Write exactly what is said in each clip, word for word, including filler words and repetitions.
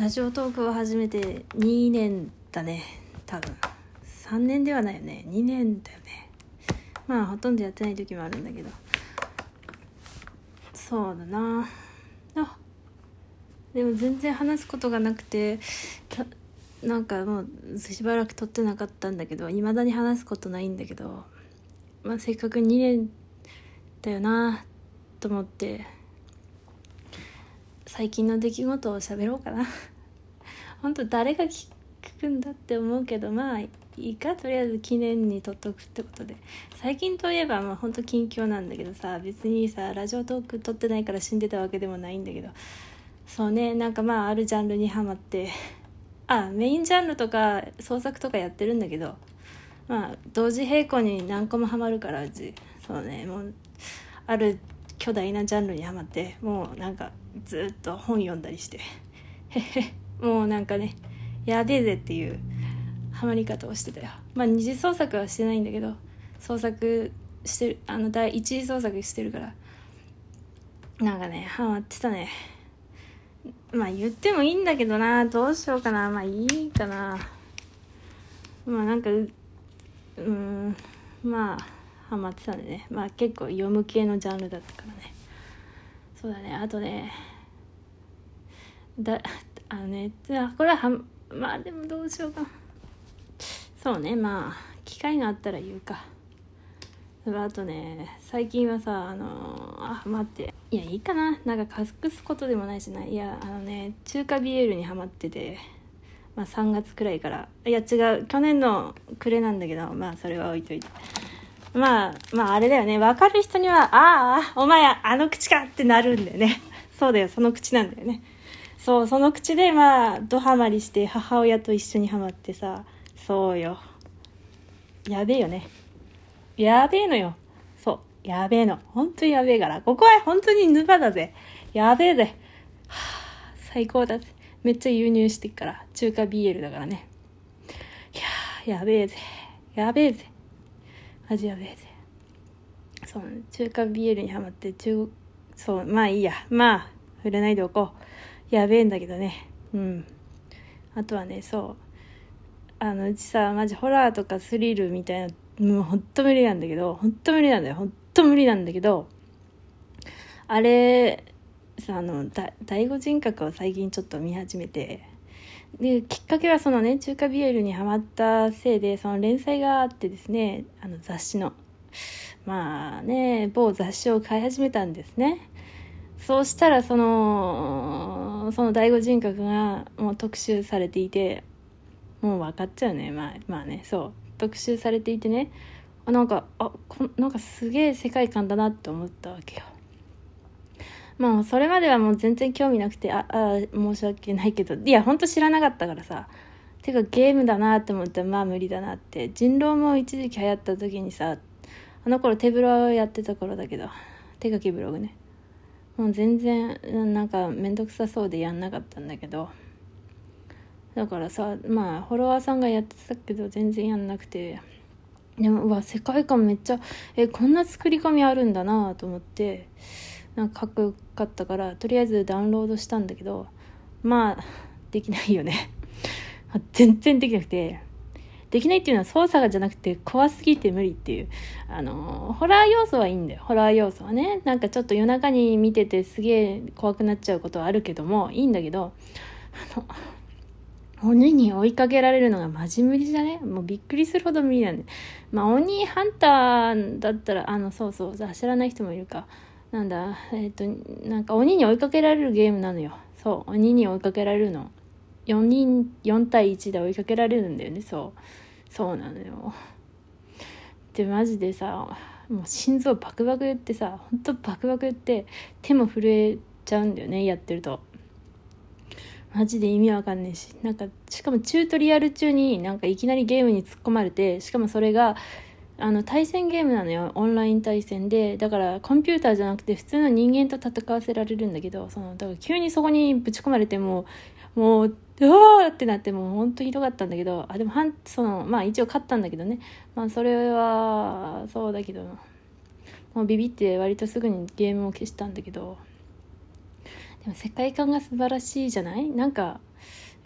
ラジオトークを始めてにねんだね。多分さんねんではないよね、にねんだよね。まあほとんどやってない時もあるんだけど、そうだなあ。でも全然話すことがなくて、なんかもうしばらく撮ってなかったんだけど、未だに話すことないんだけど、まあせっかくにねんだよなと思って最近の出来事を喋ろうかな。本当誰が聞くんだって思うけど、まあいいか、とりあえず記念に撮っとくってことで。最近といえば、まあ本当近況なんだけどさ、別にさラジオトーク撮ってないから死んでたわけでもないんだけど、そうね、なんかまああるジャンルにハマって、あメインジャンルとか創作とかやってるんだけど、まあ同時並行に何個もハマるから、うちそうね、もうある巨大なジャンルにハマって、もうなんかずっと本読んだりしてもうなんかね、やべえぜっていうハマり方をしてたよ。まあ二次創作はしてないんだけど、創作してる、あの第一次創作してるから、なんかねハマってたね。まあ言ってもいいんだけどな、どうしようかな、まあいいかな。まあなんか う, うーんまあハマってたんでね。まあ結構読む系のジャンルだったからね。そうだね。あとね、だあのね、これははまあでもどうしようかな。そうね、まあ機会があったら言うか。あとね、最近はさ、あのー、あ待っていやいいかな、なんか隠すことでもないしな、いやあのね、中華ビエールにハマってて、まあさんがつくらいから、いや違う、去年の暮れなんだけど、まあそれは置いといて、まあまああれだよね、分かる人にはああお前あの口かってなるんだよねそうだよ、その口なんだよね。そう、その口でまあドハマりして、母親と一緒にハマってさ、そうよ、やべえよね、やべえのよ。そう。やべえの。本当にやべえから。ここは本当に沼だぜ。やべえぜ。はあ、最高だぜ。めっちゃ輸入してっから。中華 ビーエル だからね。いやー、やべえぜ。やべえぜ。マジやべえぜ。そう、中華 ビーエル にハマって、中、そう、まあいいや。まあ、触れないでおこう。やべえんだけどね。うん。あとはね、そう。あの、うちさ、マジホラーとかスリルみたいな、もうほんと無理なんだけど、ほんと無理なんだよ、ほんと無理なんだけど、あれさ、あのだ第五人格を最近ちょっと見始めて、できっかけはそのね、中華ビエルにハマったせいで、その連載があってですね、あの雑誌のまあね、某雑誌を買い始めたんですね。そうしたらそのその第五人格がもう特集されていて、もう分かっちゃうね、まあまあね、そう特集されていてね、あなんかあこなんかすげえ世界観だなって思ったわけよ。まあそれまではもう全然興味なくて、ああ申し訳ないけど、いやほんと知らなかったからさ、てかゲームだなって思ったらまあ無理だなって、人狼も一時期流行った時にさ、あの頃手ブロやってた頃だけど、手書きブログね、もう全然なんかめんどくさそうでやんなかったんだけど、だからさ、まあフォロワーさんがやってたけど全然やんなくて、でもうわ世界観めっちゃ、えこんな作り込みあるんだなと思って、なんかかっこよかったから、とりあえずダウンロードしたんだけど、まあできないよね全然できなくて、できないっていうのは操作がじゃなくて怖すぎて無理っていう、あのー、ホラー要素はいいんだよ、ホラー要素はね、なんかちょっと夜中に見ててすげえ怖くなっちゃうことはあるけども、いいんだけど、あの鬼に追いかけられるのがマジ無理じゃね、もうびっくりするほど無理なんで、まあ鬼ハンターだったら、あのそうそう知らない人もいるか、なんだえっとなんか鬼に追いかけられるゲームなのよ。そう、鬼に追いかけられるの、よにんよん対いちで追いかけられるんだよね。そうそうなのよ。でマジでさ、もう心臓バクバク言ってさ、ほんとバクバク言って、手も震えちゃうんだよね、やってると。マジで意味わかんねえし、なんかしかもチュートリアル中になんかいきなりゲームに突っ込まれて、しかもそれがあの対戦ゲームなのよ、オンライン対戦で、だからコンピューターじゃなくて普通の人間と戦わせられるんだけど、そのだから急にそこにぶち込まれて、もうもううわーってなって、もうほんとひどかったんだけど、あでもはんそのまあ一応勝ったんだけどね、まあそれはそうだけど、もうビビって割とすぐにゲームを消したんだけど。でも世界観が素晴らしいじゃない？なんか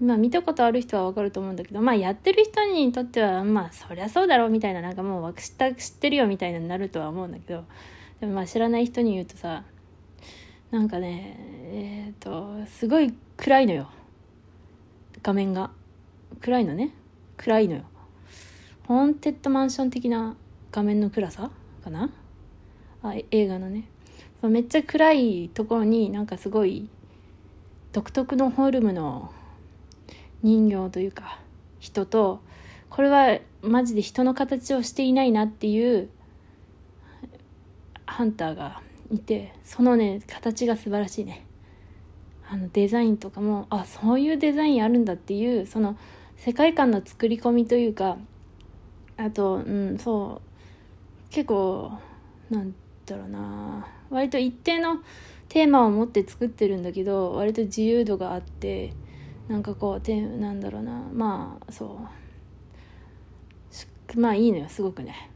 まあ、見たことある人は分かると思うんだけど、まあ、やってる人にとってはまあそりゃそうだろうみたいな、なんかもう知ってるよみたいなになるとは思うんだけど、でもまあ知らない人に言うとさ、なんかねえっとすごい暗いのよ、画面が暗いのね、暗いのよ、ホーンテッドマンション的な画面の暗さかな、あ映画のね、めっちゃ暗いところになんかすごい独特のフォルムの人形というか人と、これはマジで人の形をしていないなっていうハンターがいて、そのね形が素晴らしいね。あのデザインとかも、あそういうデザインあるんだっていう、その世界観の作り込みというか、あと、うん、そう結構なんだろうな、割と一定のテーマを持って作ってるんだけど、割と自由度があって、なんかこうてなんだろうな、まあそうまあいいのよすごくね、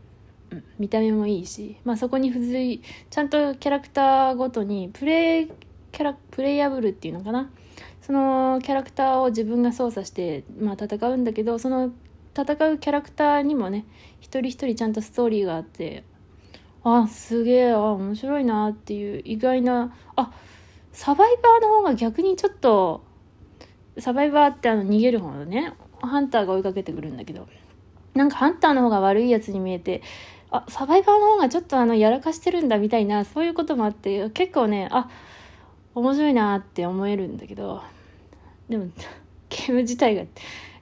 うん、見た目もいいし、まあそこに付随ちゃんとキャラクターごとにプレイキャラプレイアブルっていうのかな、そのキャラクターを自分が操作して、まあ、戦うんだけど、その戦うキャラクターにもね一人一人ちゃんとストーリーがあって、あすげえ、あ面白いなっていう、意外な、あサバイバーの方が逆にちょっと、サバイバーってあの逃げる方のねハンターが追いかけてくるんだけど、なんかハンターの方が悪いやつに見えて、あサバイバーの方がちょっとあのやらかしてるんだみたいな、そういうこともあって、結構ねあ面白いなって思えるんだけど、でもゲーム自体が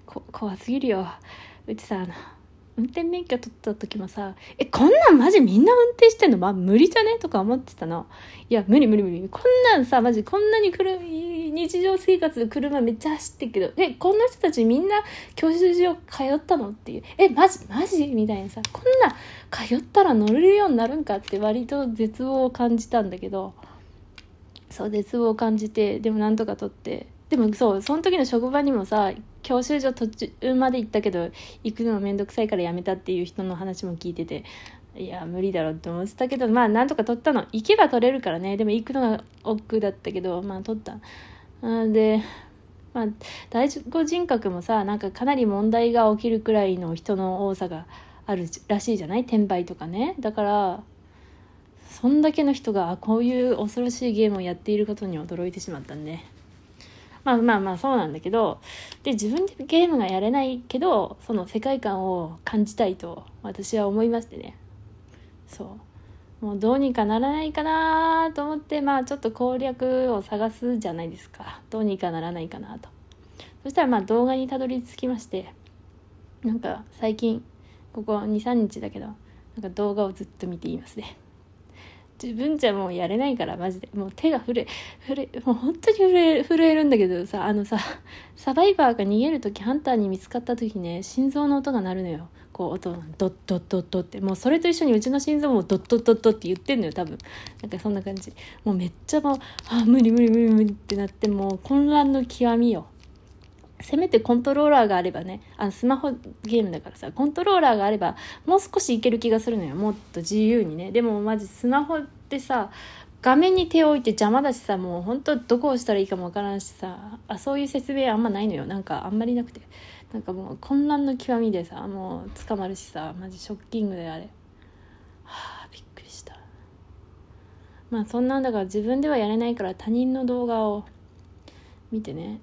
こ怖すぎるよ。うちさあの運転免許取った時もさ、えこんなんマジみんな運転してんの、まあ、無理じゃねとか思ってたの。いや無理無理無理、こんなんさマジこんなに車日常生活で車めっちゃ走ってるけど、えこんな人たちみんな教習所通ったのっていう、えマジマジみたいなさ、こんな通ったら乗れるようになるんかって割と絶望を感じたんだけど、そう絶望を感じて、でもなんとか取って、でもそうその時の職場にもさ、教習所途中まで行ったけど行くのめんどくさいからやめたっていう人の話も聞いてて、いや無理だろうって思ってたけど、まあなんとか取ったの、行けば取れるからね、でも行くのが億劫だったけどまあ取った。で、まあ、第五人格もさ、なんかかなり問題が起きるくらいの人の多さがあるらしいじゃない、転売とかね。だからそんだけの人がこういう恐ろしいゲームをやっていることに驚いてしまったんで、まあまあまあそうなんだけど、で自分でゲームがやれないけどその世界観を感じたいと私は思いましてね、そうもうどうにかならないかなと思って、まあちょっと攻略を探すじゃないですか、どうにかならないかなと。そしたらまあ動画にたどり着きまして、なんか最近ここ に,さん 日だけど、なんか動画をずっと見ていますね。自分じゃもうやれないからマジでもう手が震え震えもう本当に震え震えるんだけどさ、あのさサバイバーが逃げる時ハンターに見つかった時ね、心臓の音が鳴るのよ、こう音がドッドッドッドッって、もうそれと一緒にうちの心臓もドッドッドッドッって言ってんのよ多分、なんかそんな感じ、もうめっちゃもうあ無理無理無理無理ってなって、もう混乱の極みよ。せめてコントローラーがあればね、あのスマホゲームだからさ、コントローラーがあればもう少しいける気がするのよ、もっと自由にね。でもマジスマホってさ画面に手を置いて邪魔だしさ、もう本当どこをしたらいいかもわからんしさ、あそういう説明あんまないのよ、なんかあんまりなくて、なんかもう混乱の極みでさ、もう捕まるしさ、マジショッキングであれ、はあ、びっくりした。まあそんなんだから自分ではやれないから他人の動画を見てね、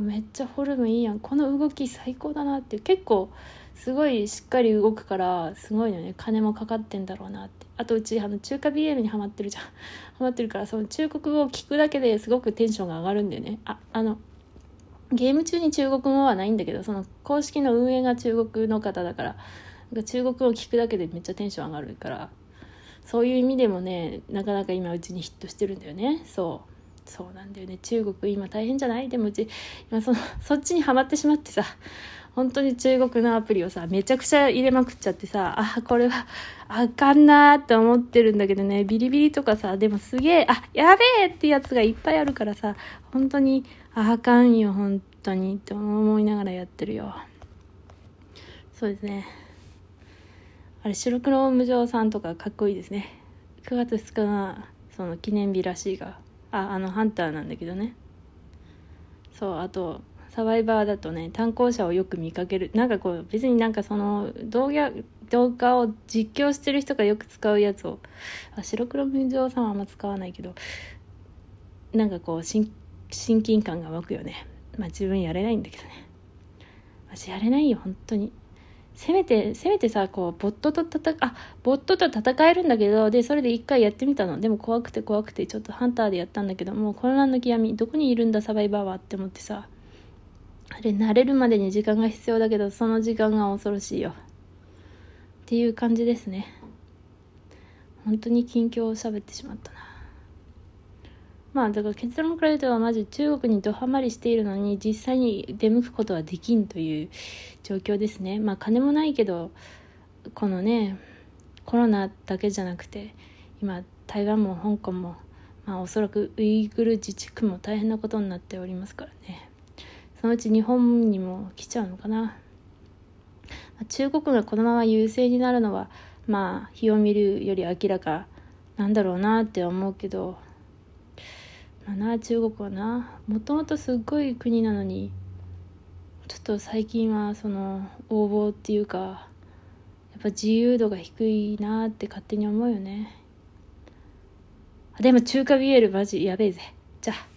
めっちゃフォルムいいやん、この動き最高だなっていう、結構すごいしっかり動くからすごいよね、金もかかってんだろうなって。あとうちあの中華 ビーエル にハマってるじゃんハマってるから、その中国語を聞くだけですごくテンションが上がるんだよね。ああのゲーム中に中国語はないんだけど、その公式の運営が中国の方だから、なんか中国語を聞くだけでめっちゃテンション上がるから、そういう意味でもねなかなか今うちにヒットしてるんだよね。そうそうなんだよね、中国今大変じゃない。でもうち今 そ, そっちにハマってしまってさ、本当に中国のアプリをさめちゃくちゃ入れまくっちゃってさ、あこれはあかんなって思ってるんだけどね、ビリビリとかさ、でもすげえあやべえってやつがいっぱいあるからさ、本当にあかんよ本当にって思いながらやってるよ。そうですね、あれ白黒無常さんとかかっこいいですね。くがつふつかがその記念日らしいが、ああのハンターなんだけどね。そうあとサバイバーだとね、担当者をよく見かける。なんかこう別になんかその動画動画を実況してる人がよく使うやつを、あ、白黒無常さんはあんま使わないけど、なんかこう親近感が湧くよね。まあ自分やれないんだけどね。私やれないよ本当に。せめてせめてさ、こうボットと戦あボットと戦えるんだけど、でそれで一回やってみたの。でも怖くて怖くてちょっとハンターでやったんだけど、もう混乱の極み、どこにいるんだサバイバーはって思ってさ、あれ慣れるまでに時間が必要だけど、その時間が恐ろしいよっていう感じですね。本当に近況を喋ってしまったな。まあだから結論から言うと、まず中国にドハマりしているのに実際に出向くことはできんという状況ですね。まあ金もないけど、このねコロナだけじゃなくて今台湾も香港も、まあ、おそらくウイグル自治区も大変なことになっておりますからね。そのうち日本にも来ちゃうのかな。中国がこのまま優勢になるのは、まあ日を見るより明らかなんだろうなって思うけど、まあな、中国はな、もともとすっごい国なのに、ちょっと最近はその横暴っていうか、やっぱ自由度が低いなって勝手に思うよね。でも中華ビエルマジやべえぜ。じゃあ。